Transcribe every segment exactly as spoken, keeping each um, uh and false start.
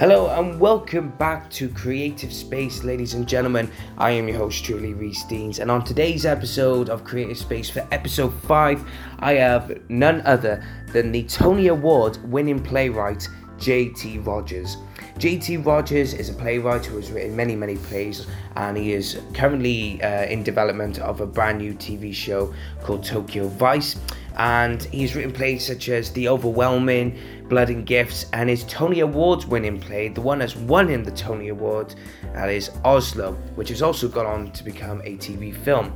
Hello and welcome back to Creative Space, ladies and gentlemen. I am your host, Truly Reese Deans, and on today's episode of Creative Space for episode five, I have none other than the Tony Award winning playwright, J T Rogers. J T Rogers is a playwright who has written many, many plays, and he is currently uh, in development of a brand new T V show called Tokyo Vice. And he's written plays such as The Overwhelming, Blood and Gifts, and his Tony Award winning play, the one that's won him the Tony Award, that is Oslo, which has also gone on to become a T V film.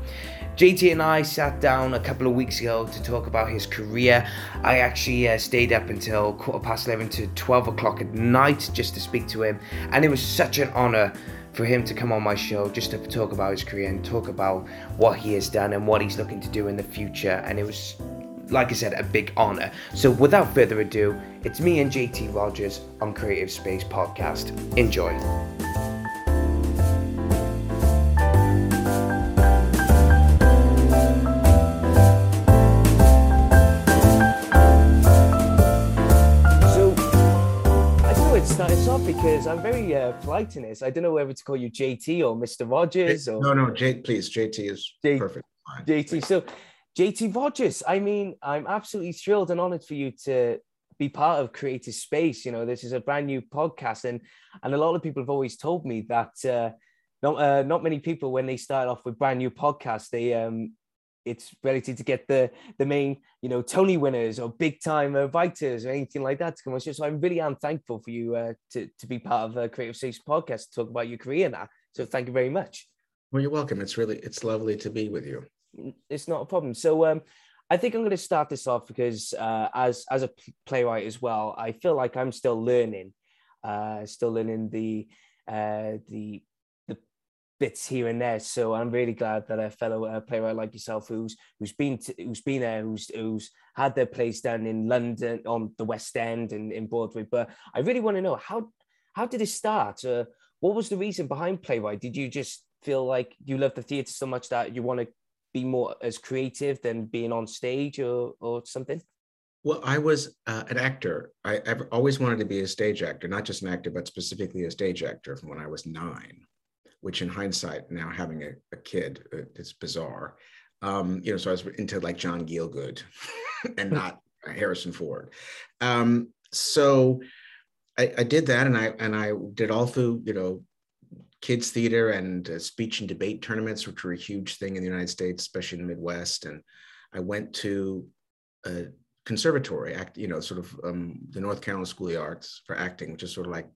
J T and I sat down a couple of weeks ago to talk about his career. I actually uh, stayed up until quarter past eleven to twelve o'clock at night just to speak to him, and it was such an honor for him to come on my show just to talk about his career and talk about what he has done and what he's looking to do in the future. And it was, like I said, a big honor. So without further ado, it's me and J T Rogers on Creative Space Podcast. Enjoy. It's off because I'm very uh, polite in this. I don't know whether to call you J T or Mister Rogers. Or... No, no, J- please, J T is J- perfect. Fine. J T, so J T Rogers, I mean, I'm absolutely thrilled and honoured for you to be part of Creative Space. You know, this is a brand new podcast, and and a lot of people have always told me that uh, not uh, not many people, when they start off with brand new podcasts, they um, it's relative to get the the main, you know, Tony winners or big time uh, writers or anything like that to come on. So I'm really am thankful for you uh, to to be part of uh, Creative Space Podcast to talk about your career now. So thank you very much. Well, you're welcome. It's really it's lovely to be with you. It's not a problem. So um, I think I'm going to start this off because uh, as as a playwright as well, I feel like I'm still learning, uh, still learning the uh, the. bits here and there. So I'm really glad that a fellow uh, playwright like yourself, who's who's been to, who's been there, who's who's had their plays done in London, on the West End, and in Broadway. But I really want to know how how did it start? Uh, what was the reason behind playwright? Did you just feel like you love the theatre so much that you want to be more as creative than being on stage, or or something? Well, I was uh, an actor. I I've always wanted to be a stage actor, not just an actor, but specifically a stage actor from when I was nine. Which in hindsight, now having a, a kid, it's bizarre. Um, you know, so I was into like John Gielgud and not Harrison Ford. Um, so I, I did that, and I and I did all through, you know, kids theater and uh, speech and debate tournaments, which were a huge thing in the United States, especially in the Midwest. And I went to a conservatory, act, you know, sort of um, the North Carolina School of the Arts for acting, which is sort of like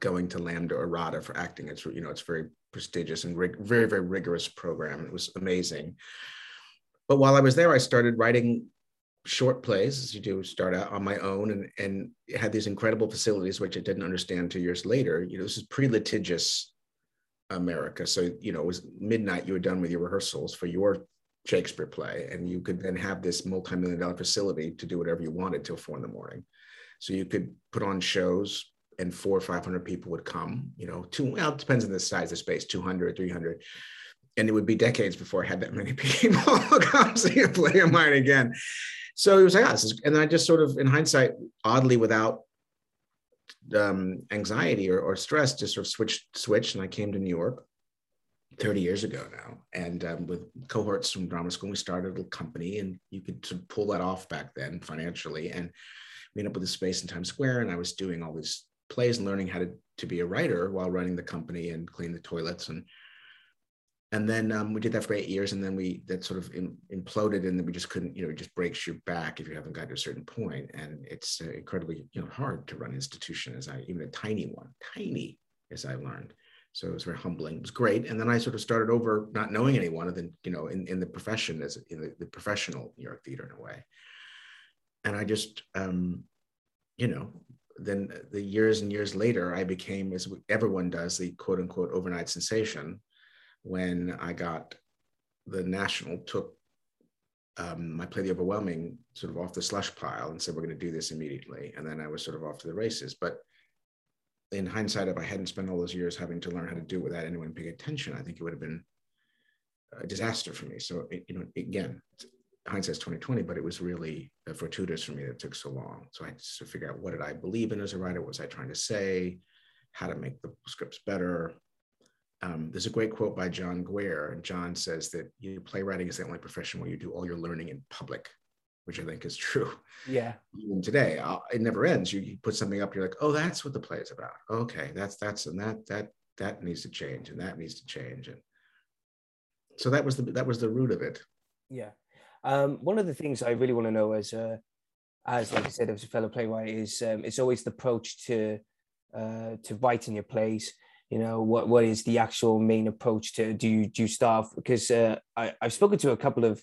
going to Lambda or RADA for acting. It's, you know, it's very prestigious and rig- very, very rigorous program. It was amazing. But while I was there, I started writing short plays, as you do, start out on my own, and, and had these incredible facilities, which I didn't understand two years later. You know, this is pre-litigious America. So, you know, it was midnight, you were done with your rehearsals for your Shakespeare play, and you could then have this multi-million dollar facility to do whatever you wanted till four in the morning. So you could put on shows, and four or five hundred people would come, you know, two, well, it depends on the size of the space, two hundred, three hundred. And it would be decades before I had that many people come see a play of mine again. So it was like, ah, this is, and I just sort of, in hindsight, oddly without um, anxiety or, or stress, just sort of switched, switched. And I came to New York thirty years ago now. And um, with cohorts from drama school, we started a company, and you could sort of pull that off back then financially. And we ended up with a space in Times Square, and I was doing all these plays and learning how to, to be a writer while running the company and clean the toilets. And and then um, we did that for eight years. And then we, that sort of in, imploded, and then we just couldn't, you know, it just breaks your back if you haven't got to a certain point. And it's uh, incredibly, you know, hard to run an institution, as I, even a tiny one, tiny, as I learned. So it was very humbling. It was great. And then I sort of started over not knowing anyone, and then, you know, in, in the profession, as in the, the professional New York theater in a way. And I just, um, you know, then the years and years later, I became, as everyone does, the quote unquote overnight sensation when I got the National took um, my play The Overwhelming sort of off the slush pile and said, we're going to do this immediately. And then I was sort of off to the races. But in hindsight, if I hadn't spent all those years having to learn how to do it without anyone paying attention, I think it would have been a disaster for me. So, it, you know, again, hindsight's twenty twenty, but it was really fortuitous for me that it took so long. So I had to figure out, what did I believe in as a writer? What was I trying to say? how to make the scripts better. Um, there's a great quote by John Guare, and John says that you know, playwriting is the only profession where you do all your learning in public, which I think is true. Yeah. Even today, I'll, it never ends. You, you put something up, you're like, oh, that's what the play is about. Okay, that's that's and that that that needs to change, and that needs to change, and so that was the that was the root of it. Yeah. Um, one of the things I really want to know, as a, as like I said, as a fellow playwright, is um, it's always the approach to uh, to writing your plays. You know, what what is the actual main approach to do you do you start? Because uh, I, I've spoken to a couple of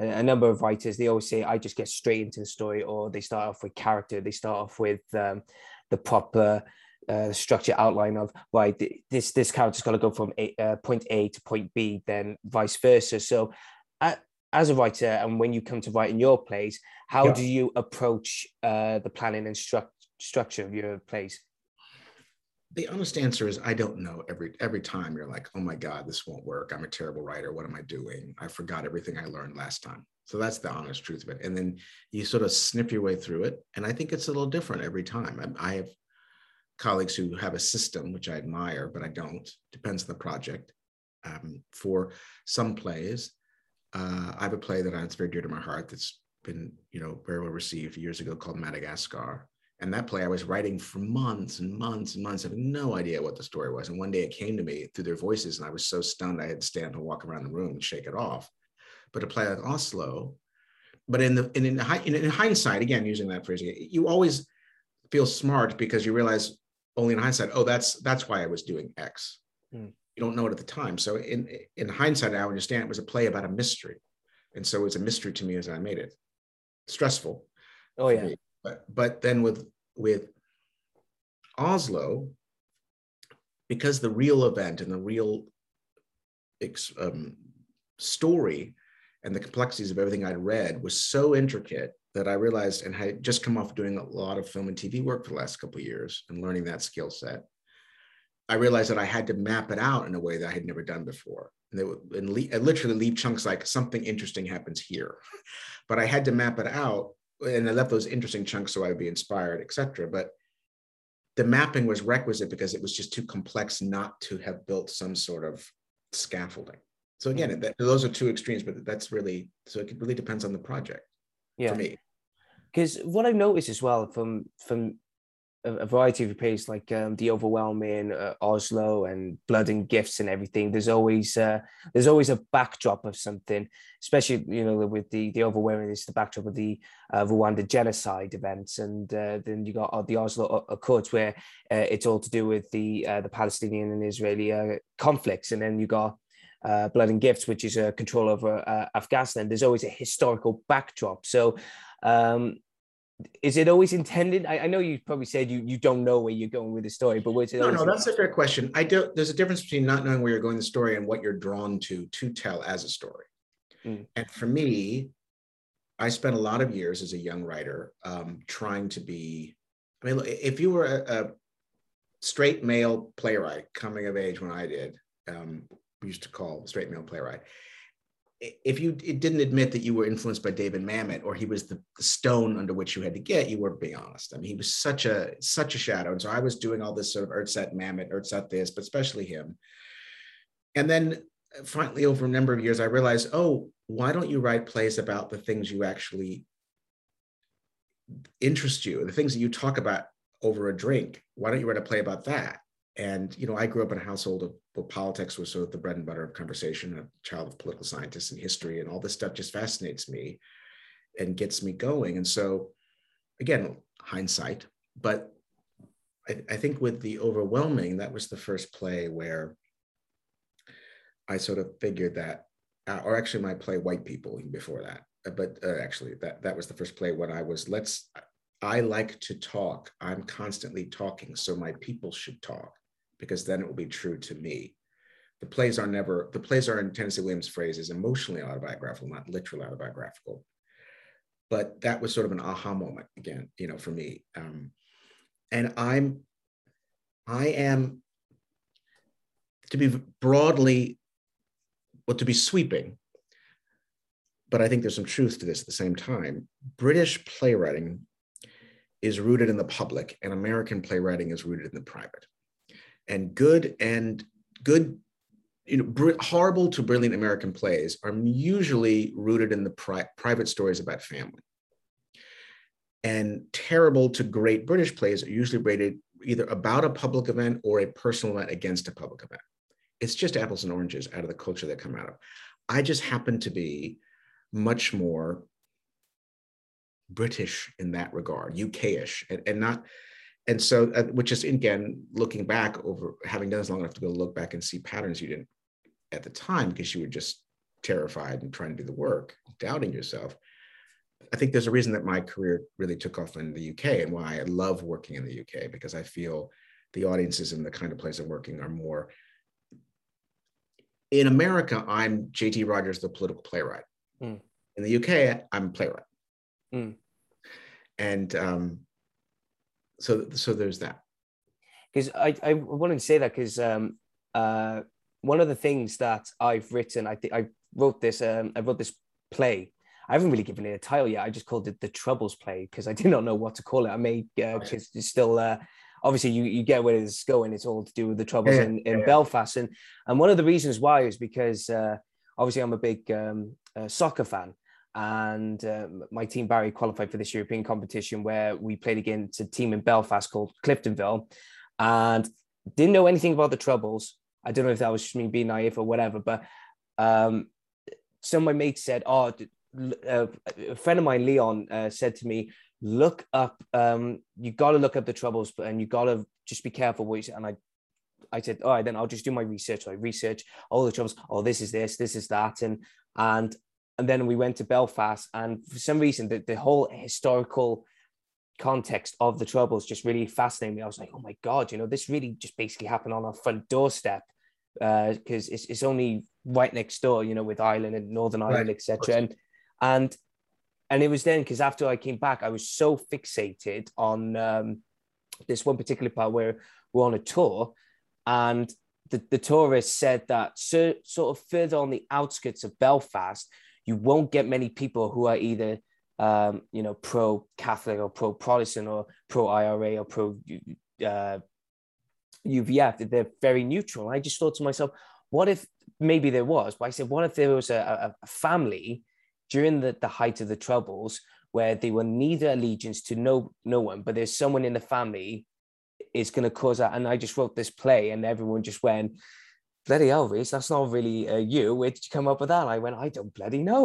uh, a number of writers. They always say I just get straight into the story, or they start off with character. They start off with um, the proper uh, structure outline of right. This this character's got to go from a, uh, point A to point B, then vice versa. So, I, as a writer, and when you come to writing your plays, how yeah. do you approach uh, the planning and stru- structure of your plays? The honest answer is I don't know. Every every time you're like, oh my God, this won't work. I'm a terrible writer. What am I doing? I forgot everything I learned last time. So that's the honest truth of it. And then you sort of snip your way through it. And I think it's a little different every time. I, I have colleagues who have a system, which I admire, but I don't. Depends on the project. Um, for some plays, uh, I have a play that is very dear to my heart that's been, you know, very well received years ago called Madagascar. And that play I was writing for months and months and months. I had no idea what the story was. And one day it came to me through their voices, and I was so stunned I had to stand and walk around the room and shake it off. But a play like Oslo, but in the in, in, in hindsight, again, using that phrase, you always feel smart because you realize only in hindsight, oh, that's that's why I was doing X. Hmm. You don't know it at the time. So in, in hindsight, I understand it was a play about a mystery. And so it was a mystery to me as I made it. Stressful. Oh, yeah. Me. But, but then with with Oslo, because the real event and the real um, story and the complexities of everything I'd read was so intricate that I realized, and had just come off doing a lot of film and T V work for the last couple of years and learning that skill set, I realized that I had to map it out in a way that I had never done before. And, they would, and, le- and literally leave chunks like something interesting happens here. But I had to map it out. And I left those interesting chunks so I'd be inspired, et cetera. But the mapping was requisite because it was just too complex not to have built some sort of scaffolding. So again, mm-hmm. that, those are two extremes, but that's really, so it really depends on the project yeah. for me. Because what I've noticed as well from from a, a variety of plays like um, The Overwhelming, uh, Oslo and Blood and Gifts and everything, there's always uh, there's always a backdrop of something, especially, you know, with the, the Overwhelming is the backdrop of the uh, Rwanda genocide events. And uh, then you got uh, the Oslo Accords where uh, it's all to do with the uh, the Palestinian and Israeli uh, conflicts. And then you got uh, Blood and Gifts, which is a uh, control over uh, Afghanistan. There's always a historical backdrop. So, um, is it always intended? I, I know you probably said you you don't know where you're going with the story, but was it? No, no, that's a fair question. I don't. There's a difference between not knowing where you're going with the story and what you're drawn to to tell as a story. Mm. And for me, I spent a lot of years as a young writer um, trying to be. I mean, if you were a, a straight male playwright coming of age when I did, um, we used to call straight male playwright. If you it didn't admit that you were influenced by David Mamet or he was the stone under which you had to get, you weren't being honest. I mean, he was such a such a shadow. And so I was doing all this sort of Ertzat Mamet, Ertzat this, but especially him. And then finally, over a number of years, I realized, oh, why don't you write plays about the things you actually interest you, the things that you talk about over a drink? Why don't you write a play about that? And, you know, I grew up in a household of well, politics was sort of the bread and butter of conversation, a child of political scientists and history, and all this stuff just fascinates me and gets me going. And so, again, hindsight, but I, I think with The Overwhelming, that was the first play where I sort of figured that, uh, or actually my play White People before that, but uh, actually that, that was the first play when I was, let's, I like to talk, I'm constantly talking, so my people should talk. Because then it will be true to me. The plays are never, the plays are in Tennessee Williams' phrase is emotionally autobiographical, not literally autobiographical. But that was sort of an aha moment again, you know, for me. Um, and I'm, I am, to be broadly, well, to be sweeping, but I think there's some truth to this at the same time. British playwriting is rooted in the public and American playwriting is rooted in the private. and good and good, you know, br- horrible to brilliant American plays are usually rooted in the pri- private stories about family. And terrible to great British plays are usually rated either about a public event or a personal event against a public event. It's just apples and oranges out of the culture they come out of. I just happen to be much more British in that regard, U K-ish, and, and not, and so, uh, which is, again, looking back over, having done this long enough to go look back and see patterns you didn't at the time, because you were just terrified and trying to do the work, doubting yourself. I think there's a reason that my career really took off in the U K and why I love working in the U K, because I feel the audiences and the kind of plays I'm working are more. In America, I'm J T Rogers, the political playwright. Mm. In the U K, I'm a playwright. Mm. And um, so so there's that. Because I, I wanted to say that because um, uh, one of the things that I've written, I think I wrote this, um, I wrote this play. I haven't really given it a title yet. I just called it The Troubles Play because I did not know what to call it. I may uh, right. just, just still, uh, obviously you, you get where this is going. It's all to do with the Troubles yeah, in, in yeah. Belfast. And and one of the reasons why is because uh, obviously I'm a big um, uh, soccer fan. And uh, my team, Barry, qualified for this European competition where we played against a team in Belfast called Cliftonville and didn't know anything about the Troubles. I don't know if that was just me being naive or whatever, but um, some of my mates said, oh, Uh, a friend of mine, Leon, uh, said to me, look up, um, you got to look up the Troubles, but and you got to just be careful what you say. And I I said, all right, then I'll just do my research. So I researched all the Troubles. Oh, this is this, this is that. And and and then we went to Belfast. And for some reason, the, the whole historical context of the Troubles just really fascinated me. I was like, oh my God, you know, this really just basically happened on our front doorstep. Because uh, it's, it's only right next door, you know, with Ireland and Northern Ireland, right. et cetera. And And and it was then, because after I came back, I was so fixated on um, this one particular part where we're on a tour and the, the tourist said that so, sort of further on the outskirts of Belfast, you won't get many people who are either, um, you know, pro-Catholic or pro-Protestant or pro-I R A or pro-U V F. Uh, They're very neutral. I just thought to myself, what if, maybe there was, but I said, what if there was a, a family during the, the height of the Troubles, where they were neither allegiance to no no one, but there's someone in the family is going to cause that. And I just wrote this play and everyone just went, bloody hell, Reese, that's not really uh, you. Where did you come up with that? And I went, I don't bloody know.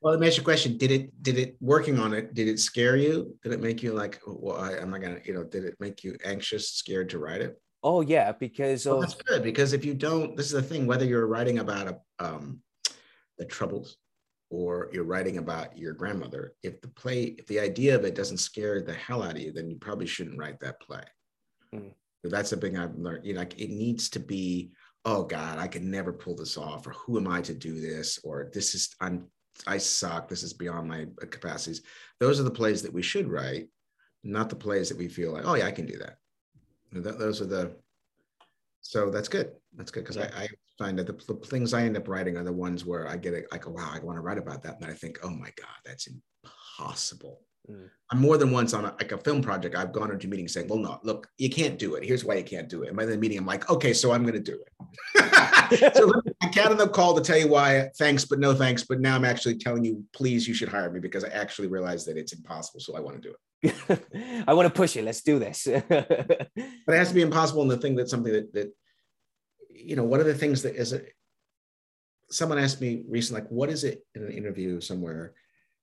Well, let me ask you a question. Did it, did it, working on it, did it scare you? Did it make you like, well, I, I'm not going to, you know, did it make you anxious, scared to write it? Oh, yeah, because... Well, of... that's good, because if you don't, this is the thing, whether you're writing about a, um, the Troubles, or you're writing about your grandmother, if the play, if the idea of it doesn't scare the hell out of you, then you probably shouldn't write that play. Mm. So that's the thing I've learned. You know, like it needs to be, oh God, I can never pull this off, or who am I to do this, or this is I'm I suck. This is beyond my capacities. Those are the plays that we should write, not the plays that we feel like, oh yeah, I can do that. You know, th- those are the. So that's good. That's good because yeah. I. I find that the, the things I end up writing are the ones where I get it, I go, wow, I want to write about that. And I think, oh my God, that's impossible. Mm. I'm more than once on a, like a film project, I've gone into a meeting saying, well, no, look, you can't do it. Here's why you can't do it. And by the meeting, I'm like, okay, so I'm going to do it. So I got on the call to tell you why, thanks, but no thanks. But now I'm actually telling you, please, you should hire me because I actually realize that it's impossible. So I want to do it. I want to push it. Let's do this. But it has to be impossible. And the thing that's something that, that you know, one of the things that is, a, someone asked me recently, like, what is it in an interview somewhere?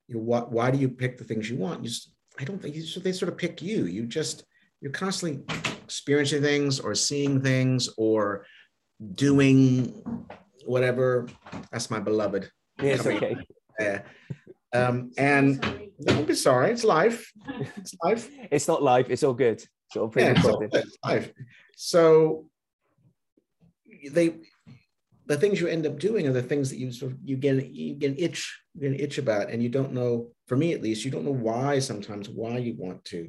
You know, what, why do you pick the things you want? You just, I don't think you, so they sort of pick you. You just, you're constantly experiencing things or seeing things or doing whatever. That's my beloved. Yeah, it's okay. Yeah. Um, and don't be sorry, it's life. It's life. It's not life. It's all good. It's all pretty yeah, it's all good. It's life. So, They, the things you end up doing are the things that you sort of, you get you get an itch you get an itch about, and you don't know. For me, at least, you don't know why sometimes why you want to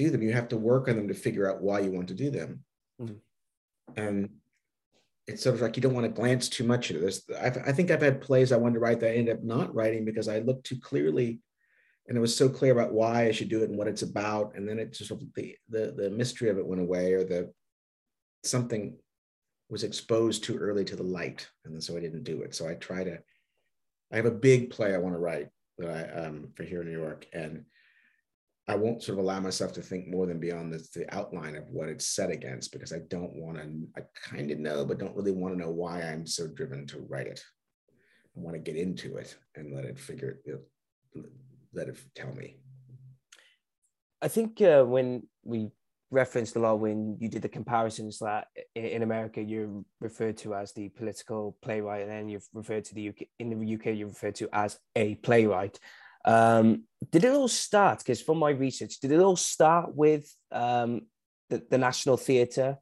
do them. You have to work on them to figure out why you want to do them. Mm-hmm. And it's sort of like you don't want to glance too much at this. I've, I think I've had plays I wanted to write that I ended up not writing because I looked too clearly, and it was so clear about why I should do it and what it's about, and then it just the the, the mystery of it went away, or the something was exposed too early to the light, and then so I didn't do it. So I try to, I have a big play I want to write that I um, for here in New York, and I won't sort of allow myself to think more than beyond the, the outline of what it's set against, because I don't want to, I kind of know, but don't really want to know why I'm so driven to write it. I want to get into it and let it figure it, you know, let it tell me. I think uh, when we referenced a lot when you did the comparisons that in America you're referred to as the political playwright, and then you've referred to the U K, in the U K you're referred to as a playwright. Um, did it all start, because from my research, did it all start with um, the, the National Theatre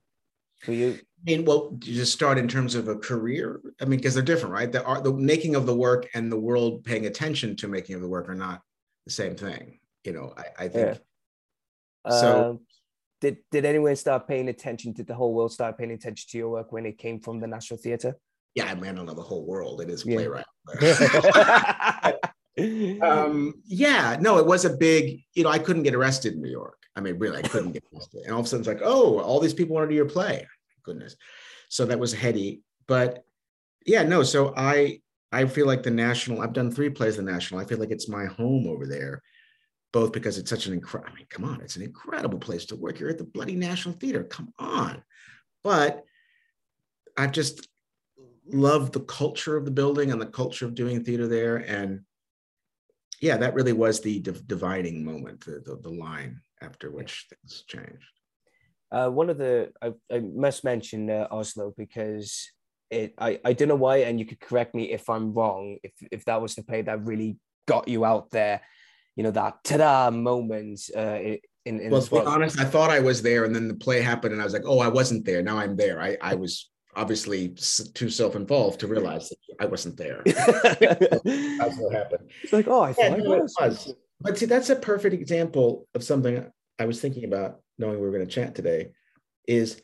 for you? I mean, well, you just start in terms of a career. I mean, because they're different, right? The, art, the making of the work and the world paying attention to making of the work are not the same thing. You know, I, I think. Yeah. So, um, did did anyone start paying attention? Did the whole world start paying attention to your work when it came from the National Theatre? Yeah, I mean, I don't know the whole world. It is a playwright. Yeah. um yeah no it was a big, you know I couldn't get arrested in New York. I mean, really, I couldn't get arrested, and all of a sudden it's like, oh, all these people want to do your play, goodness. So that was heady. But yeah, no, so I I feel like the National, I've done three plays in the National, I feel like it's my home over there, both because it's such an incredible, I mean, come on, it's an incredible place to work. You're at the bloody National Theatre, come on. But I've just loved the culture of the building and the culture of doing theater there. And yeah, that really was the div- dividing moment, the, the, the line after which things changed. Uh, one of the, I, I must mention uh, Oslo, because it, I, I don't know why, and you could correct me if I'm wrong, if, if that was the play that really got you out there, you know, that ta-da moment. Uh, in, in well, to be honest, I thought I was there, and then the play happened and I was like, oh, I wasn't there, now I'm there. I, I was obviously too self-involved to realize that I wasn't there. That's what happened. It's like, oh, I thought yeah, I no, was. was. But see, that's a perfect example of something I was thinking about, knowing we were going to chat today, is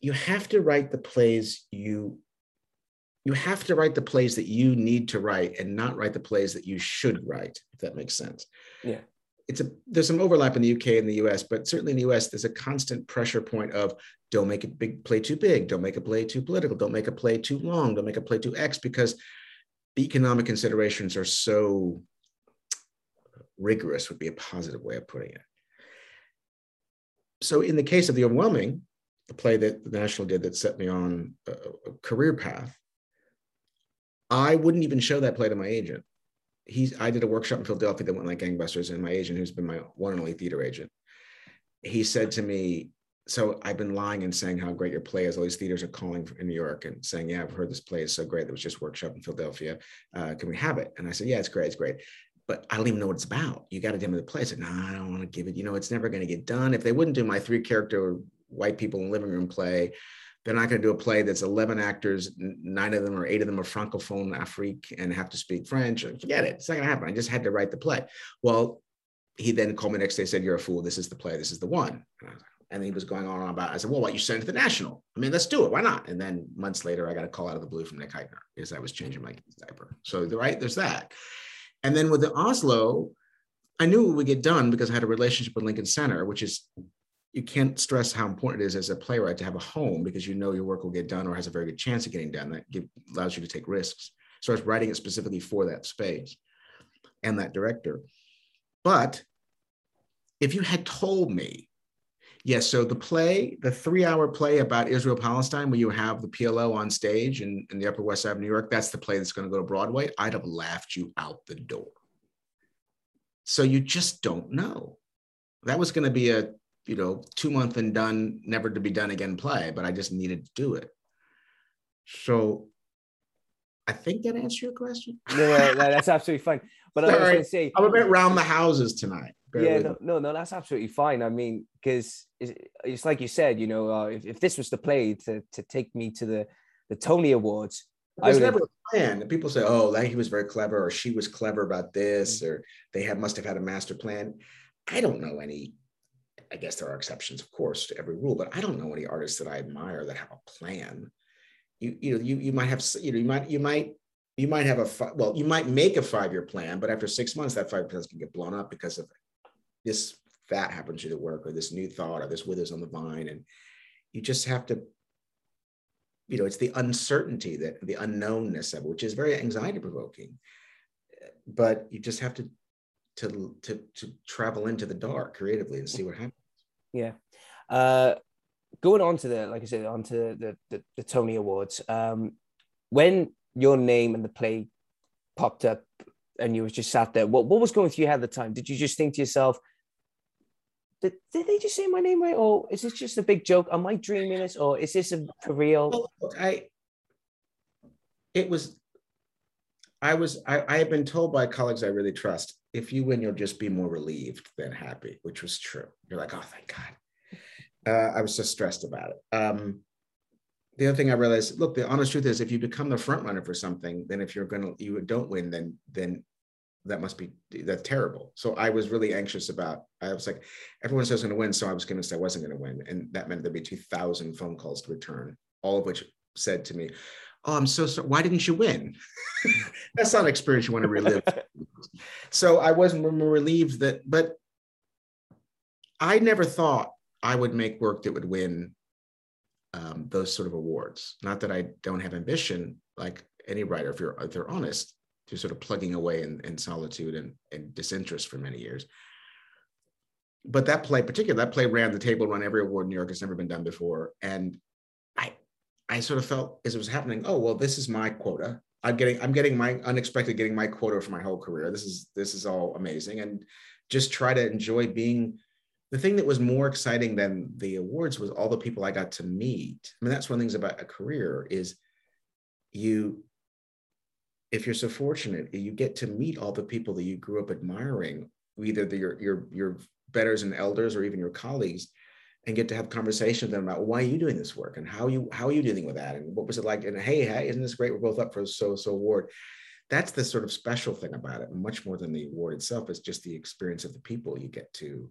you have to write the plays you, you have to write the plays that you need to write, and not write the plays that you should write, if that makes sense. Yeah. It's a, there's some overlap in the U K and the U S, but certainly in the U S, there's a constant pressure point of don't make a big play too big, don't make a play too political, don't make a play too long, don't make a play too X, because the economic considerations are so rigorous, would be a positive way of putting it. So in the case of The Overwhelming, the play that the National did that set me on a, a career path, I wouldn't even show that play to my agent. He's, I did a workshop in Philadelphia that went like gangbusters, and my agent, who's been my one and only theater agent, he said to me, so I've been lying and saying how great your play is. All these theaters are calling in New York and saying, yeah, I've heard this play is so great. There was just a workshop in Philadelphia. Uh, can we have it? And I said, yeah, it's great. It's great. But I don't even know what it's about. You got to demo the play. I said, no, nah, I don't want to give it. You know, it's never going to get done. If they wouldn't do my three character white people in the living room play, they're not going to do a play that's eleven actors, nine of them or eight of them are francophone, Afrique, and have to speak French. Forget it. It's not going to happen. I just had to write the play. Well, he then called me the next day and said, you're a fool. This is the play. This is the one. And, I was like, and he was going on and on about it. I said, well, what, you send it to the National? I mean, let's do it. Why not? And then months later, I got a call out of the blue from Nick Hytner because I was changing my diaper. So right, there's that. And then with the Oslo, I knew it would get done because I had a relationship with Lincoln Center, which is, you can't stress how important it is as a playwright to have a home, because you know your work will get done or has a very good chance of getting done. That give, allows you to take risks. So I was writing it specifically for that space and that director. But if you had told me, yes, so the play, the three hour play about Israel-Palestine, where you have the P L O on stage in, in the Upper West Side of New York, that's the play that's going to go to Broadway, I'd have laughed you out the door. So you just don't know. That was going to be a, you know, two month and done, never to be done again play, but I just needed to do it. So I think that answers your question. No, no, no, that's absolutely fine. But Sorry, I was going to say, I'm a bit round the houses tonight. Yeah, no, no, no, that's absolutely fine. I mean, because it's, it's like you said, you know, uh, if, if this was the play to to take me to the, the Tony Awards, there's never a plan. People say, oh, like he was very clever, or she was clever about this, mm-hmm. or they had must have had a master plan. I don't know any. I guess there are exceptions, of course, to every rule, but I don't know any artists that I admire that have a plan. You, you know, you, you might have, you know, you might, you might, you might have a, fi- well, you might make a five-year plan, but after six months, that five-year plan can get blown up because of this fat happens to the work, or this new thought, or this withers on the vine. And you just have to, you know, it's the uncertainty, that the unknownness of it, which is very anxiety provoking, but you just have to, to, to, to travel into the dark creatively and see what happens. Yeah. Uh, going on to the, like I said, on to the, the, the Tony Awards, um, when your name and the play popped up and you were just sat there, what, what was going through your head at the time? Did you just think to yourself, did, did they just say my name right? Or is this just a big joke? Am I dreaming this? Or is this a, for real? I, it was, I was, I, I had been told by colleagues I really trust, if you win, you'll just be more relieved than happy, which was true. You're like, oh, thank God. Uh, I was just stressed about it. Um, the other thing I realized, look, the honest truth is, if you become the front runner for something, then if you're gonna, you don't win, then then that must be, that's terrible. So I was really anxious about, I was like, everyone says I'm gonna win, so I was convinced I wasn't gonna win. And that meant there'd be two thousand phone calls to return, all of which said to me, oh, I'm so sorry, why didn't you win? That's not an experience you wanna relive. So I wasn't relieved that, but I never thought I would make work that would win um, those sort of awards. Not that I don't have ambition, like any writer, if you're, if they're honest, to sort of plugging away in, in solitude and, and disinterest for many years. But that play, particularly that play, ran the table, run every award in New York. It's never been done before, and I, I sort of felt as it was happening, oh well, this is my quota. I'm getting, I'm getting my unexpected, getting my quota for my whole career. This is, this is all amazing, and just try to enjoy being. The thing that was more exciting than the awards was all the people I got to meet. I mean, that's one of the things about a career is you, if you're so fortunate, you get to meet all the people that you grew up admiring, either the, your, your, your betters and elders or even your colleagues, and get to have conversations with them about, well, why are you doing this work? And how you, how are you dealing with that? And what was it like? And hey, hey, isn't this great? We're both up for a so-so award. That's the sort of special thing about it. And much more than the award itself is just the experience of the people you get to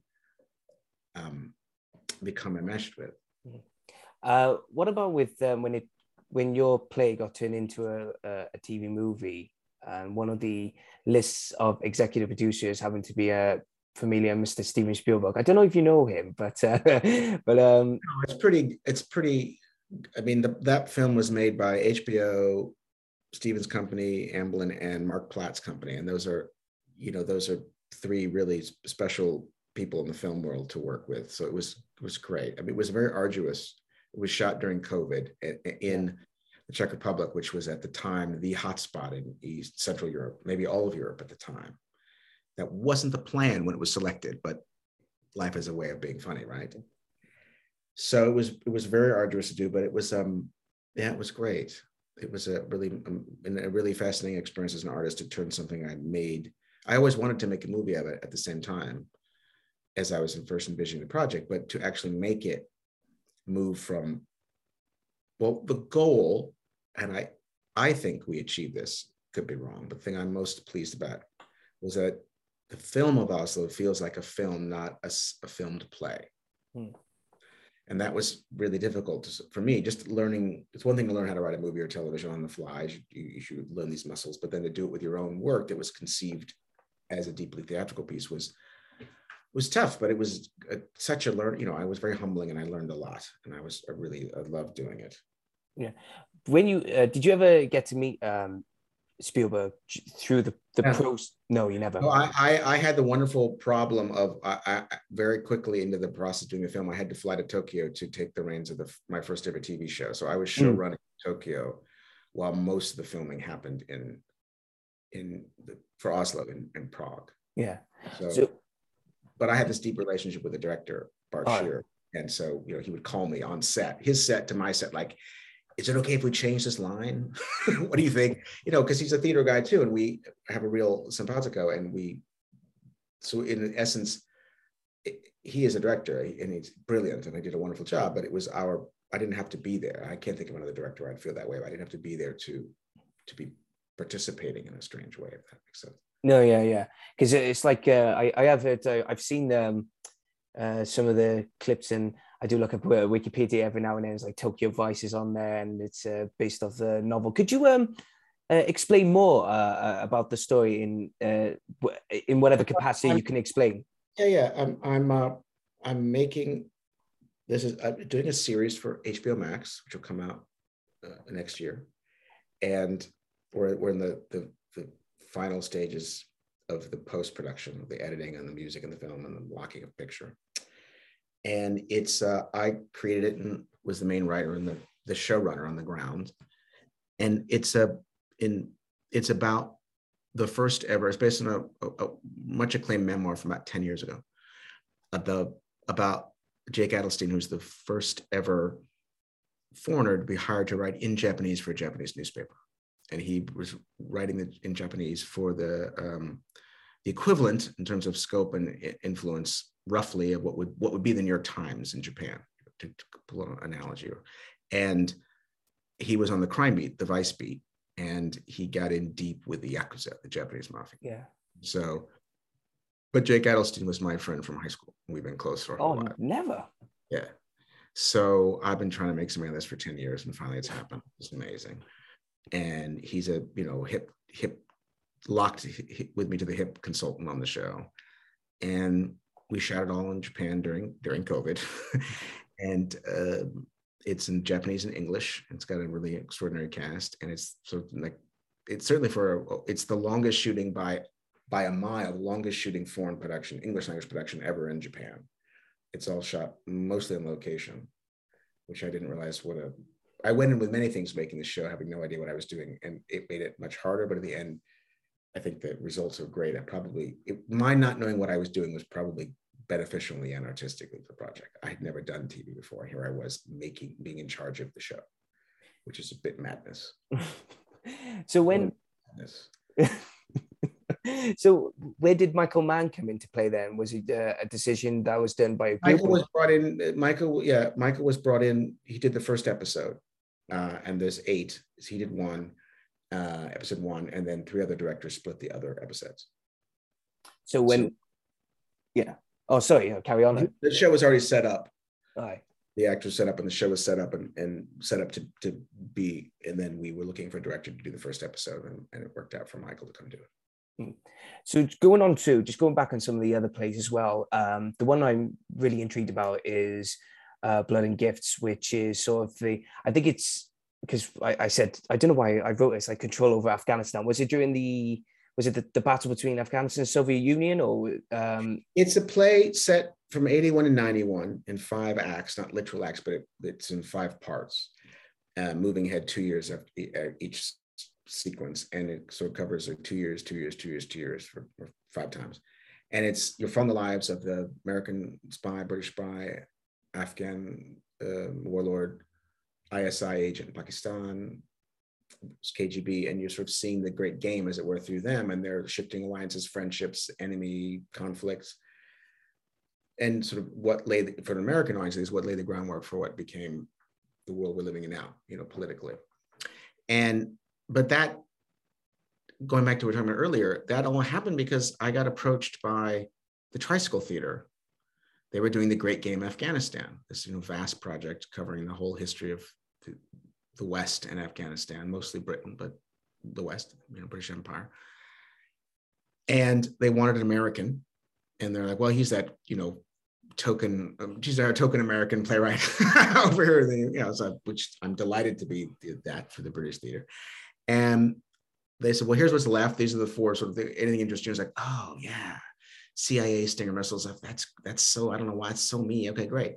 um become enmeshed with. Uh what about with um, when it when your play got turned into a, a, a T V movie, and one of the lists of executive producers happened to be a familiar Mister Steven Spielberg? I don't know if you know him, but uh, but um no, it's pretty it's pretty I mean, the, that film was made by H B O, Steven's company, Amblin, and Mark Platt's company, and those are, you know, those are three really special people in the film world to work with. So it was, it was great. I mean, it was very arduous. It was shot during COVID in the Czech Republic, which was at the time the hotspot in East Central Europe, maybe all of Europe at the time. That wasn't the plan when it was selected, but life is a way of being funny, right? So it was, it was very arduous to do, but it was, um, yeah, it was great. It was a really, um, a really fascinating experience as an artist to turn something I made. I always wanted to make a movie of it at the same time as I was first envisioning the project, but to actually make it move from, well, the goal, and I, I think we achieved this, could be wrong, but the thing I'm most pleased about was that the film of Oslo feels like a film, not a, a filmed play. Hmm. And that was really difficult to, for me, just learning. It's one thing to learn how to write a movie or television on the fly, you, you should learn these muscles, but then to do it with your own work that was conceived as a deeply theatrical piece was, was tough, but it was a, such a learn, you know, I was very humbling and I learned a lot, and I was I really, I loved doing it. Yeah. When you, uh, did you ever get to meet um, Spielberg through the, the no. pros? No, you never. No, I, I, I had the wonderful problem of, I, I, very quickly into the process of doing the film, I had to fly to Tokyo to take the reins of the, my first ever T V show. So I was show mm. running in Tokyo while most of the filming happened in, in the, for Oslo and, and Prague. Yeah. So, so But I had this deep relationship with the director, Bart Shear. And so, you know, he would call me on set, his set to my set, like, is it okay if we change this line? What do you think? You know, because he's a theater guy too, and we have a real simpatico, and we, so in essence, it, he is a director, and he's brilliant, and I did a wonderful job, but it was our, I didn't have to be there. I can't think of another director I'd feel that way, but I didn't have to be there to, to be participating in a strange way, if that makes sense. No, yeah, yeah, because it's like uh, I, I have heard, uh, I've seen um, uh, some of the clips, and I do look up Wikipedia every now and then. It's like Tokyo Vice is on there, and it's uh, based off the novel. Could you um, uh, explain more uh, about the story in uh, in whatever capacity I'm, you can explain? Yeah, yeah, I'm I'm uh, I'm making This is I'm doing a series for H B O Max, which will come out uh, next year, and we're we're in the the, the final stages of the post production, the editing and the music and the film and the blocking of picture. And it's uh, I created it and was the main writer and the the showrunner on the ground. And it's a in it's about the first ever. It's based on a, a, a much acclaimed memoir from about ten years ago, about about Jake Adelstein, who's the first ever foreigner to be hired to write in Japanese for a Japanese newspaper. And he was writing the, in Japanese for the, um, the equivalent in terms of scope and influence, roughly, of what would what would be the New York Times in Japan, to, to pull an analogy. And he was on the crime beat, the Vice beat, and he got in deep with the Yakuza, the Japanese mafia. Yeah. So, but Jake Adelstein was my friend from high school. We've been close for a whole lot. Oh, never. Yeah. So I've been trying to make something like this for ten years, and finally it's happened. It's amazing. And he's a, you know, hip, hip, locked hip with me to the hip consultant on the show. And we shot it all in Japan during during COVID. And uh, it's in Japanese and English. It's got a really extraordinary cast. And it's sort of like, it's certainly for, a, it's the longest shooting by by a mile, longest shooting foreign production, English language production ever in Japan. It's all shot mostly on location, which I didn't realize what a, I went in with many things making the show, having no idea what I was doing, and it made it much harder. But at the end, I think the results are great. I probably, it, my not knowing what I was doing was probably beneficial and artistically for the project. I had never done T V before. Here I was making, being in charge of the show, which is a bit madness. So when, madness. So where did Michael Mann come into play then? Was it uh, a decision that was done by a group? Michael was brought in, Michael, yeah, Michael was brought in, he did the first episode, uh, and there's eight, so he did one, uh, episode one, and then three other directors split the other episodes. So when, so, yeah, oh, sorry, I'll carry on. The show was already set up. Aye. The actor was set up and the show was set up and, and set up to, to be, and then we were looking for a director to do the first episode, and, and it worked out for Michael to come do it. So going on to, just going back on some of the other plays as well, um, the one I'm really intrigued about is uh, Blood and Gifts, which is sort of the, I think it's, because I, I said, I don't know why I wrote this, like control over Afghanistan. Was it during the, was it the, the battle between Afghanistan and Soviet Union, or? Um... It's a play set from eighty-one to ninety-one in five acts, not literal acts, but it, it's in five parts, uh, moving ahead two years after each sequence, and it sort of covers like two years, two years, two years, two years for, for five times, and it's you're from the lives of the American spy, British spy, Afghan uh, warlord, I S I agent, Pakistan, K G B, and you're sort of seeing the great game, as it were, through them, and they're shifting alliances, friendships, enemy conflicts, and sort of what lay the, for an American audience is what laid the groundwork for what became the world we're living in now, you know, politically, and. But that, going back to what we were talking about earlier, that all happened because I got approached by the Tricycle Theater. They were doing The Great Game Afghanistan, this you know, vast project covering the whole history of the, the West and Afghanistan, mostly Britain, but the West, you know, British Empire. And they wanted an American, and they're like, well, he's that, you know, token, um, she's our token American playwright over here, you know, so, which I'm delighted to be that for the British Theater. And they said, well, here's what's left. These are the four sort of the, anything interesting. I was like, oh yeah, C I A Stinger missiles. That's that's so, I don't know why it's so me. Okay, great.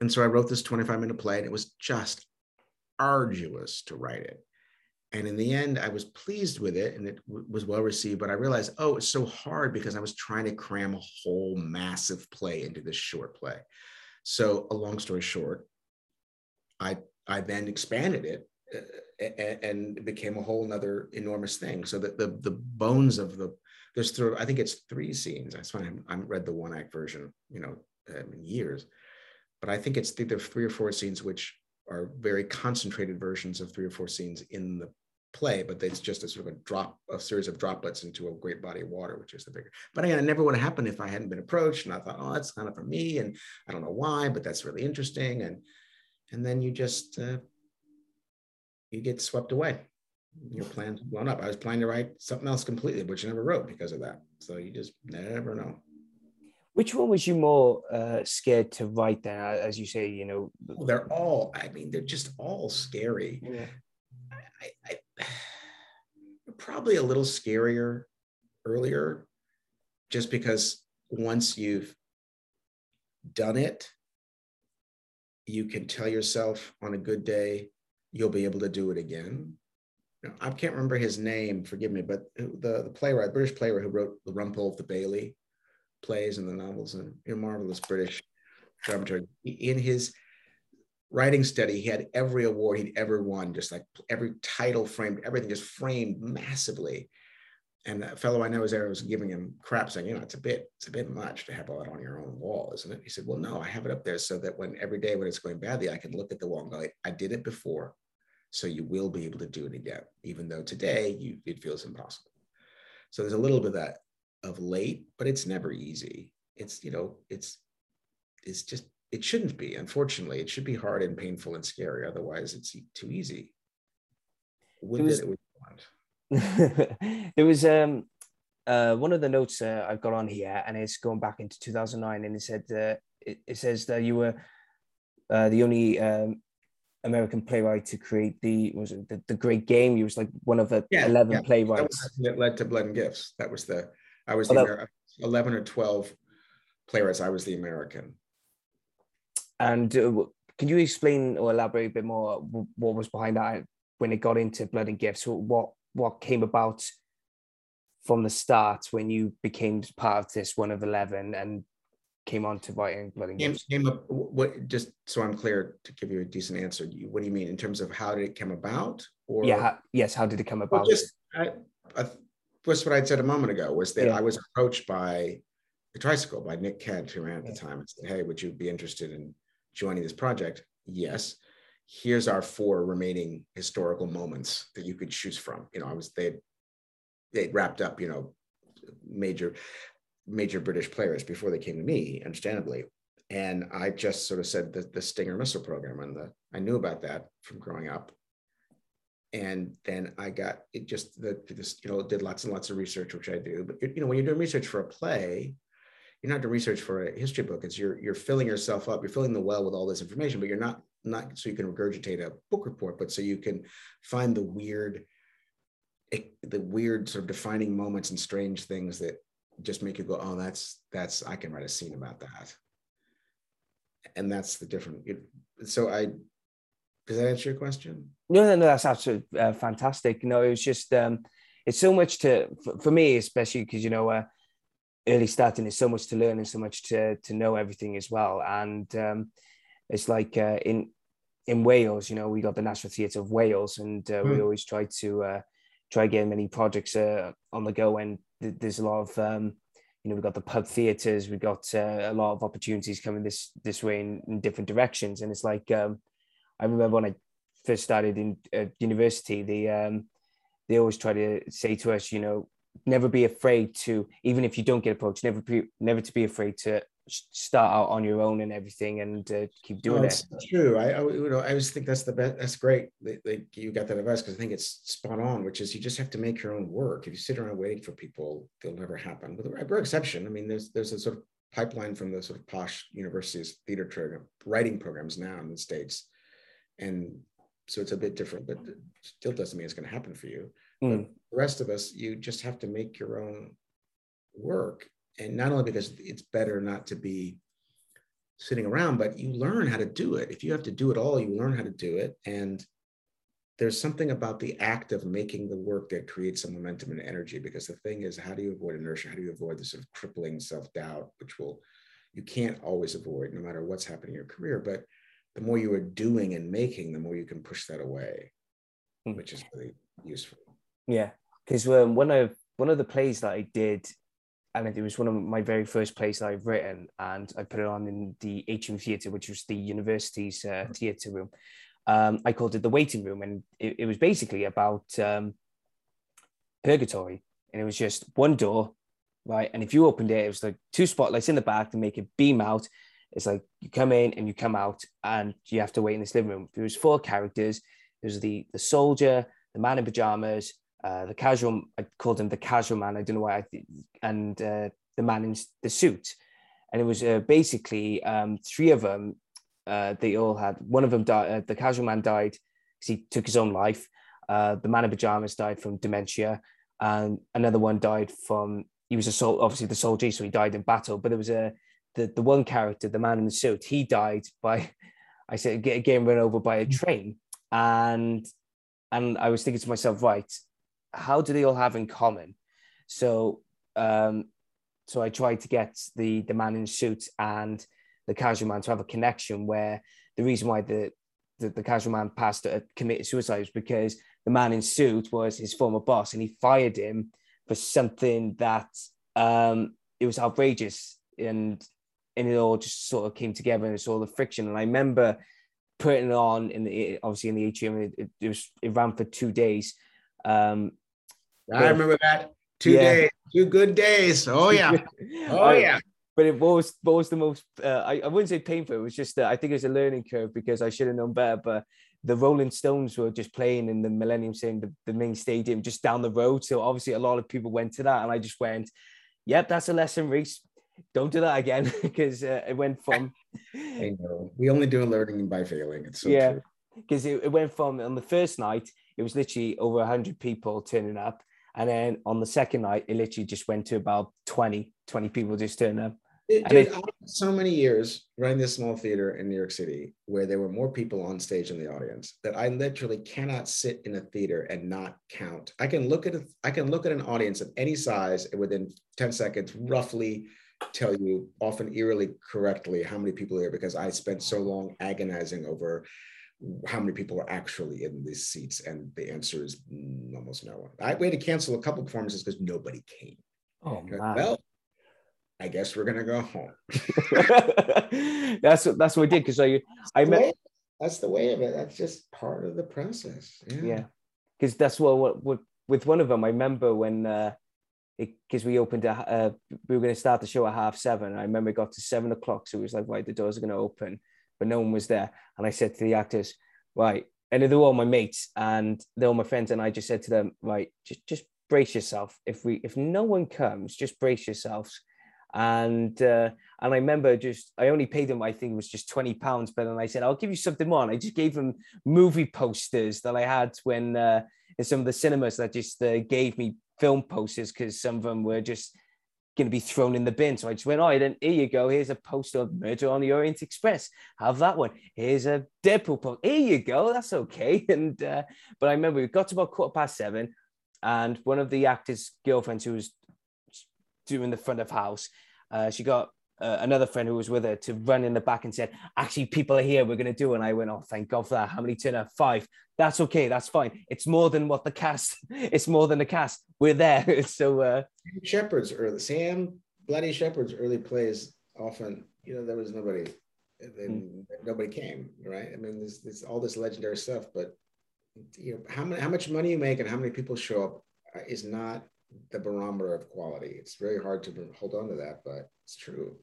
And so I wrote this twenty-five minute play, and it was just arduous to write it. And in the end, I was pleased with it, and it w- was well received, but I realized, oh, it's so hard because I was trying to cram a whole massive play into this short play. So a long story short, I, I then expanded it. Uh, and it became a whole nother enormous thing. So that the the bones of the, there's through, I think it's three scenes. That's why I haven't read the one act version, you know, um, in years, but I think it's th- there are three or four scenes, which are very concentrated versions of three or four scenes in the play, but it's just a sort of a drop, a series of droplets into a great body of water, which is the bigger, but again, it never would have happened if I hadn't been approached. And I thought, oh, that's kind of for me. And I don't know why, but that's really interesting. And, and then you just, uh, you get swept away. Your plan's blown up. I was planning to write something else completely, which I never wrote because of that. So you just never know. Which one was you more uh, scared to write then? As you say, you know, well, they're all, I mean, they're just all scary. Yeah. I, I, I, probably a little scarier earlier, just because once you've done it, you can tell yourself on a good day, you'll be able to do it again. Now, I can't remember his name, forgive me, but the, the playwright, British playwright who wrote The Rumpole of the Bailey plays and the novels, and a marvelous British dramaturg. In his writing study, he had every award he'd ever won, just like every title framed, everything just framed massively. And a fellow I know was there, was giving him crap, saying, you know, it's a bit, it's a bit much to have all that on your own wall, isn't it? He said, well, no, I have it up there so that when every day when it's going badly, I can look at the wall and go, I did it before, so you will be able to do it again, even though today you, it feels impossible. So there's a little bit of that of late, but it's never easy. It's, you know, it's, it's just, it shouldn't be, unfortunately. It should be hard and painful and scary. Otherwise, it's too easy. Wouldn't it? Was- there was um, uh, one of the notes uh, I've got on here, and it's going back into two thousand nine, and it said uh, it, it says that you were uh, the only um, American playwright to create the was it the, the Great Game. You was like one of the yeah, eleven yeah. playwrights that led to Blood and Gifts. That was the I was oh, the that, Amer- eleven or twelve playwrights. I was the American. And uh, can you explain or elaborate a bit more what was behind that when it got into Blood and Gifts? What what came about from the start when you became part of this one of eleven and came on to writing Blood and Gifts? Came up, what, just so I'm clear to give you a decent answer, what do you mean in terms of how did it come about? Or yeah, how, yes, how did it come about? Well, just, I, I, just what I'd said a moment ago was that yeah. I was approached by the Tricycle, by Nick Kent, who ran at yeah. the time, and said, hey, would you be interested in joining this project? Yes. Here's our four remaining historical moments that you could choose from. You know, I was they they wrapped up, you know, major major British players before they came to me, understandably. And I just sort of said the the Stinger missile program, and the I knew about that from growing up. And then I got it just the this you know did lots and lots of research, which I do. But you know, when you're doing research for a play, you're not doing research for a history book. It's you're you're filling yourself up. You're filling the well with all this information, but you're not. Not so you can regurgitate a book report, but so you can find the weird, the weird sort of defining moments and strange things that just make you go, oh, that's, that's, I can write a scene about that. And that's the different, it, so I, does that answer your question? No, no, no, that's absolutely uh, fantastic. No, it was just, um, it's so much to, for, for me, especially because, you know, uh, early starting is so much to learn and so much to to know everything as well. And, um, it's like uh, in in Wales, you know, we got the National Theatre of Wales, and uh, mm. we always try to uh, try get many projects uh, on the go. And th- there's a lot of, um, you know, we got the pub theatres, we got uh, a lot of opportunities coming this this way in, in different directions. And it's like um, I remember when I first started in uh, university, they um, they always try to say to us, you know, never be afraid to, even if you don't get approached, never be, never to be afraid to. Start out on your own and everything, and uh, keep doing no, it. True. I, I, you know, I always think that's the best. That's great. Like you got that advice because I think it's spot on. Which is, you just have to make your own work. If you sit around waiting for people, they'll never happen. With a rare exception, I mean, there's there's a sort of pipeline from the sort of posh universities theater program, writing programs now in the States, and so it's a bit different. But it still doesn't mean it's going to happen for you. Mm. But the rest of us, you just have to make your own work. And not only because it's better not to be sitting around, but you learn how to do it. If you have to do it all, you learn how to do it. And there's something about the act of making the work that creates some momentum and energy, because the thing is, how do you avoid inertia? How do you avoid the sort of crippling self-doubt, which will, you can't always avoid no matter what's happening in your career, but the more you are doing and making, the more you can push that away, mm. which is really useful. Yeah, because um, one of, one of the plays that I did, and it was one of my very first plays that I've written, and I put it on in the Atrium Theatre, which was the university's uh, theatre room. Um, I called it The Waiting Room, and it, it was basically about um, purgatory. And it was just one door, right? And if you opened it, it was like two spotlights in the back to make it beam out. It's like you come in and you come out, and you have to wait in this living room. There was four characters. There was the, the soldier, the man in pajamas, Uh, the casual, I called him the casual man, I don't know why, I th- and uh, the man in the suit. And it was uh, basically um, three of them, uh, they all had, one of them died, uh, the casual man died because he took his own life. Uh, the man in pajamas died from dementia. And another one died from, he was a sol- obviously the soldier, so he died in battle. But there was a, the, the one character, the man in the suit, he died by, I said, getting run over by a train. And and I was thinking to myself, right, how do they all have in common? So um, so I tried to get the, the man in the suit and the casual man to have a connection, where the reason why the, the, the casual man passed uh, committed suicide was because the man in suit was his former boss and he fired him for something that um, it was outrageous, and and it all just sort of came together, and it's all the friction. And I remember putting it on in the, obviously in the atrium, it, it was, it ran for two days. Um, I remember that two yeah. days, two good days. Oh yeah. Oh yeah. But it was, what was the most, uh, I, I wouldn't say painful. It was just, uh, I think it was a learning curve because I should have known better, but the Rolling Stones were just playing in the Millennium Stadium, the, the main stadium just down the road. So obviously a lot of people went to that, and I just went, yep, that's a lesson, Reese. Don't do that again, because uh, it went from. I know. We only do learning by failing. It's so yeah, because it, it went from, on the first night, it was literally over one hundred people turning up. And then on the second night, it literally just went to about twenty, twenty people just turning up. It, and it, so many years running this small theater in New York City where there were more people on stage in the audience that I literally cannot sit in a theater and not count. I can look at a, I can look at an audience of any size and within ten seconds, roughly tell you, often eerily correctly, how many people are there, because I spent so long agonizing over how many people are actually in these seats, and the answer is almost no one. I, we had to cancel a couple performances because nobody came. Oh, wow. Well, I guess we're gonna go home. that's what that's what we did, because I I met. That's the way of it. That's just part of the process. Yeah, because yeah. that's what, what what with one of them. I remember when. Uh, Because we opened, a, uh, we were going to start the show at half seven. I remember it got to seven o'clock, so it was like, right, the doors are going to open, but no one was there. And I said to the actors, right, and they're all my mates, and they're all my friends, and I just said to them, right, just just brace yourself. If we, if no one comes, just brace yourselves. And uh, and I remember just, I only paid them, I think it was just twenty pounds, but then I said, I'll give you something more. And I just gave them movie posters that I had when uh, in some of the cinemas that just uh, gave me film posters, because some of them were just going to be thrown in the bin. So I just went, all right, then here you go. Here's a poster of Murder on the Orient Express. Have that one. Here's a Deadpool poster. Here you go. That's okay. And uh, but I remember we got to about quarter past seven, and one of the actors' girlfriends who was doing the front of house, uh, she got uh, another friend who was with her to run in the back and said, actually, people are here. We're going to do it. And I went, oh, thank God for that. How many turn up? Five. That's okay. That's fine. It's more than what the cast, it's more than the cast. We're there. so uh Shepherd's early, Sam Bloody Shepherd's early plays, often, you know, there was nobody, they, mm. nobody came, right? I mean, there's, there's all this legendary stuff, but you know, how many, how much money you make and how many people show up is not the barometer of quality. It's very hard to hold on to that, but it's true.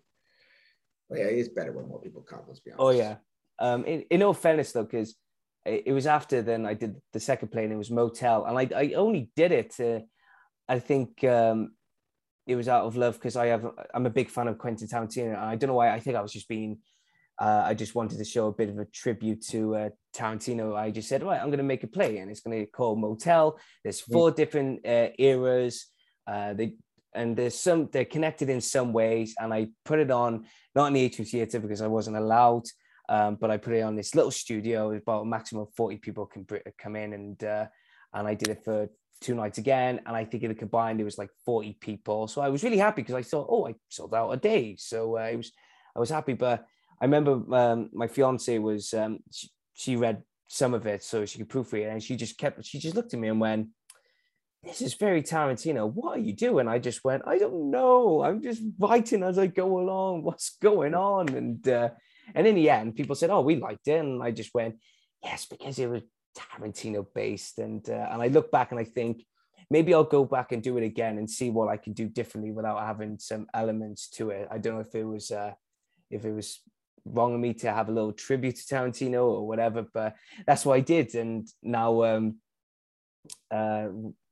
But yeah, it's better when more people come, let's be honest. Oh yeah. Um, in, in all fairness though, because it was after then I did the second play, and it was Motel. And I, I only did it, uh, I think um, it was out of love, because I have, I'm a big fan of Quentin Tarantino. And I don't know why, I think I was just being, uh, I just wanted to show a bit of a tribute to uh, Tarantino. I just said, right, I'm going to make a play, and it's going to be called Motel. There's four different uh, eras. Uh, they And there's some, they're connected in some ways. And I put it on, not in the atrium theatre because I wasn't allowed, Um, but I put it on this little studio, about a maximum of forty people can come in, and uh, and I did it for two nights again. And I think it combined, it was like forty people. So I was really happy, because I thought, oh, I sold out a day. So uh, I was I was happy. But I remember um, my fiance was, um, she, she read some of it so she could proofread it. And she just kept, she just looked at me and went, this is very Tarantino. What are you doing? I just went, I don't know. I'm just writing as I go along. What's going on? And, uh, And in the end, people said, oh, we liked it. And I just went, yes, because it was Tarantino based. And uh, and I look back and I think, maybe I'll go back and do it again and see what I can do differently without having some elements to it. I don't know if it was uh, if it was wrong of me to have a little tribute to Tarantino or whatever, but that's what I did. And now, um, uh,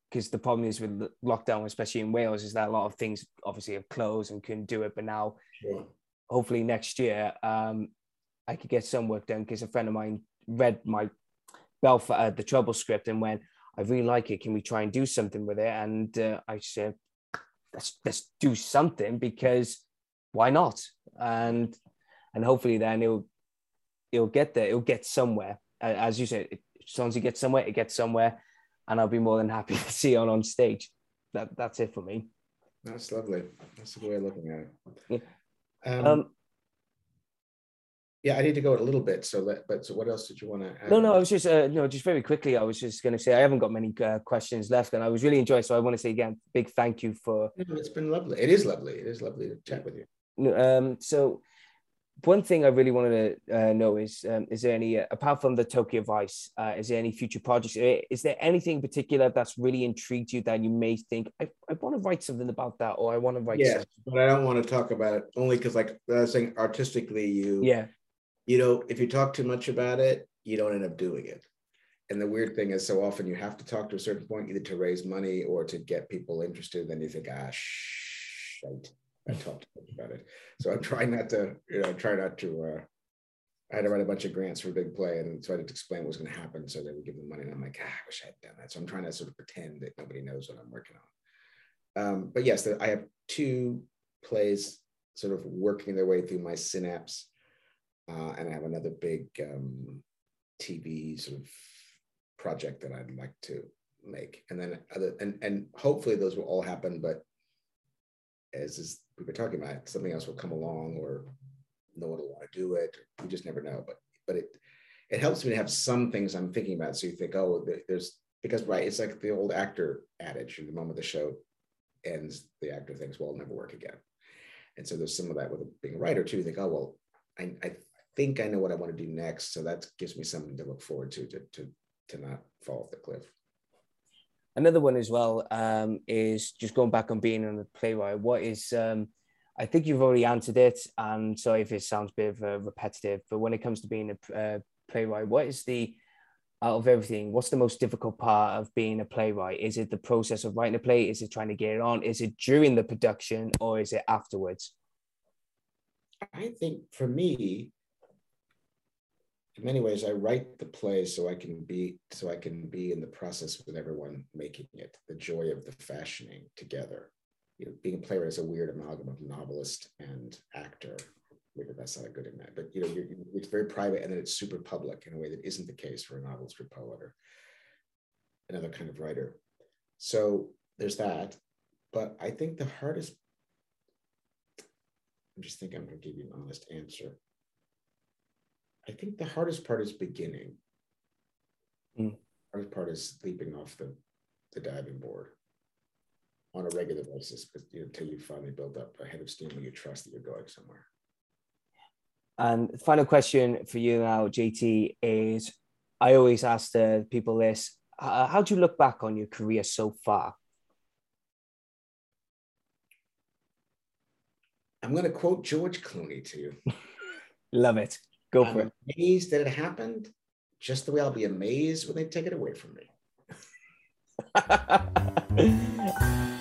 because the problem is with lockdown, especially in Wales, is that a lot of things obviously have closed and couldn't do it. But now, sure. hopefully next year um, I could get some work done, because a friend of mine read my Belfast, uh, The Troubles script, and went, I really like it. Can we try and do something with it? And uh, I said, let's, let's do something, because why not? And and hopefully then it'll, it'll get there. It'll get somewhere. Uh, as you said, it, as soon as you get somewhere, it gets somewhere. And I'll be more than happy to see on on stage. That That's it for me. That's lovely. That's the way of looking at it. Yeah. Um, um, yeah, I need to go a little bit. So, let, but so what else did you want to add? No, no, I was just, uh, no, just very quickly, I was just going to say, I haven't got many uh, questions left, and I was really enjoying, so I want to say again, big thank you for... No, it's been lovely. It is lovely. It is lovely to chat with you. Um, so, one thing I really wanted to uh, know is, um, is there any, uh, apart from the Tokyo Vice, uh, is there any future projects? Is there anything in particular that's really intrigued you that you may think, I, I want to write something about that, or I want to write yes, something? But I don't want to talk about it, only because, like I was saying, artistically, you... Yeah. You know, if you talk too much about it, you don't end up doing it. And the weird thing is, so often you have to talk to a certain point, either to raise money or to get people interested. Then you think, ah, shit, I talked too much about it. So I'm trying not to, you know, try not to. Uh, I had to write a bunch of grants for a big play, and so I had to explain what was going to happen, so they would give me money. And I'm like, ah, I wish I had done that. So I'm trying to sort of pretend that nobody knows what I'm working on. Um, but yes, I have two plays sort of working their way through my synapse. Uh, and I have another big um, T V sort of project that I'd like to make, and then other and and hopefully those will all happen. But as is, we were talking about, something else will come along, or no one will want to do it. We just never know. But but it it helps me to have some things I'm thinking about. So you think, oh, there's because right, it's like the old actor adage: the moment the show ends, the actor thinks, well, I'll never work again. And so there's some of that with being a writer too. You think, oh, well, I. I think I know what I want to do next, so that gives me something to look forward to to to, to not fall off the cliff. Another one as well um, is just going back on being on the playwright. What is um, I think you've already answered it, and sorry if it sounds a bit of, uh, repetitive, but when it comes to being a uh, playwright, what is the out of everything? What's the most difficult part of being a playwright? Is it the process of writing a play? Is it trying to get it on? Is it during the production, or is it afterwards? I think for me, in many ways, I write the play so I can be so I can be in the process with everyone making it. The joy of the fashioning together. You know, being a playwright is a weird amalgam of novelist and actor. Maybe that's not a good image, but you know, you're, it's very private, and then it's super public in a way that isn't the case for a novelist or poet or another kind of writer. So there's that. But I think the hardest. I'm just thinking. I'm going to give you an honest answer. I think the hardest part is beginning. Mm. The hardest part is leaping off the, the diving board on a regular basis, but, you know, until you finally build up a head of steam where you trust that you're going somewhere. And final question for you now, J T, is I always ask the people this, uh, how do you look back on your career so far? I'm going to quote George Clooney to you. Love it. Go for I'm it. Amazed that it happened, just the way I'll be amazed when they take it away from me.